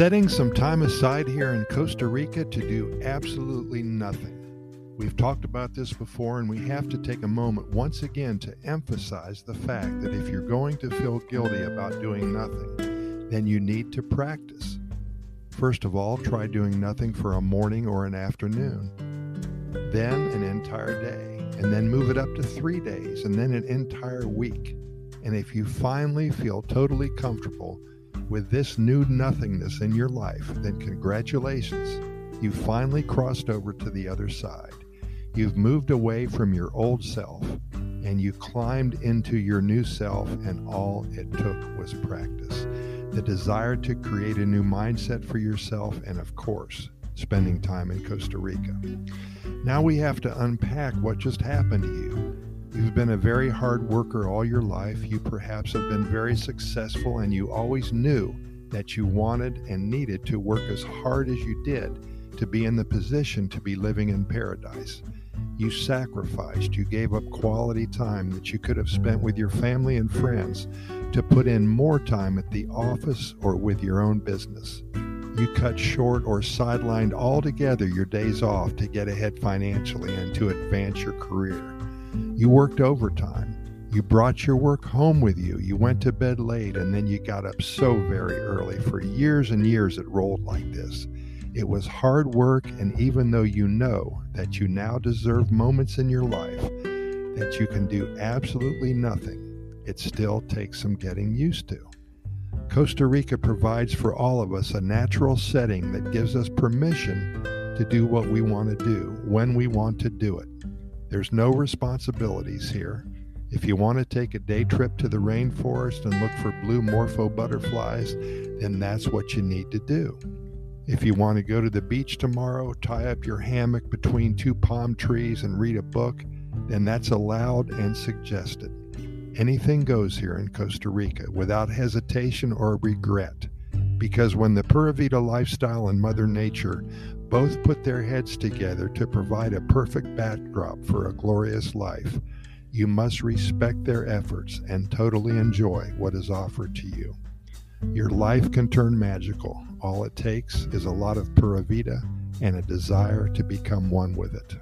setting some time aside here in Costa Rica to do absolutely nothing. We've talked about this before, and we have to take a moment once again to emphasize the fact that if you're going to feel guilty about doing nothing, then you need to practice. First of all, try doing nothing for a morning or an afternoon, then an entire day, and then move it up to 3 days, and then an entire week. And if you finally feel totally comfortable with this new nothingness in your life, then congratulations, you finally crossed over to the other side. You've moved away from your old self, and you climbed into your new self, and all it took was practice. The desire to create a new mindset for yourself, and of course, spending time in Costa Rica. Now we have to unpack what just happened to you. You've been a very hard worker all your life. You perhaps have been very successful, and you always knew that you wanted and needed to work as hard as you did to be in the position to be living in paradise. You sacrificed, you gave up quality time that you could have spent with your family and friends to put in more time at the office or with your own business. You cut short or sidelined altogether your days off to get ahead financially and to advance your career. You worked overtime. You brought your work home with you. You went to bed late, and then you got up so very early. For years and years it rolled like this. It was hard work, and even though you know that you now deserve moments in your life that you can do absolutely nothing, it still takes some getting used to. Costa Rica provides for all of us a natural setting that gives us permission to do what we want to do, when we want to do it. There's no responsibilities here. If you want to take a day trip to the rainforest and look for blue morpho butterflies, then that's what you need to do. If you want to go to the beach tomorrow, tie up your hammock between two palm trees and read a book, then that's allowed and suggested. Anything goes here in Costa Rica without hesitation or regret, because when the Pura Vida lifestyle and Mother Nature both put their heads together to provide a perfect backdrop for a glorious life, you must respect their efforts and totally enjoy what is offered to you. Your life can turn magical. All it takes is a lot of Pura Vida and a desire to become one with it.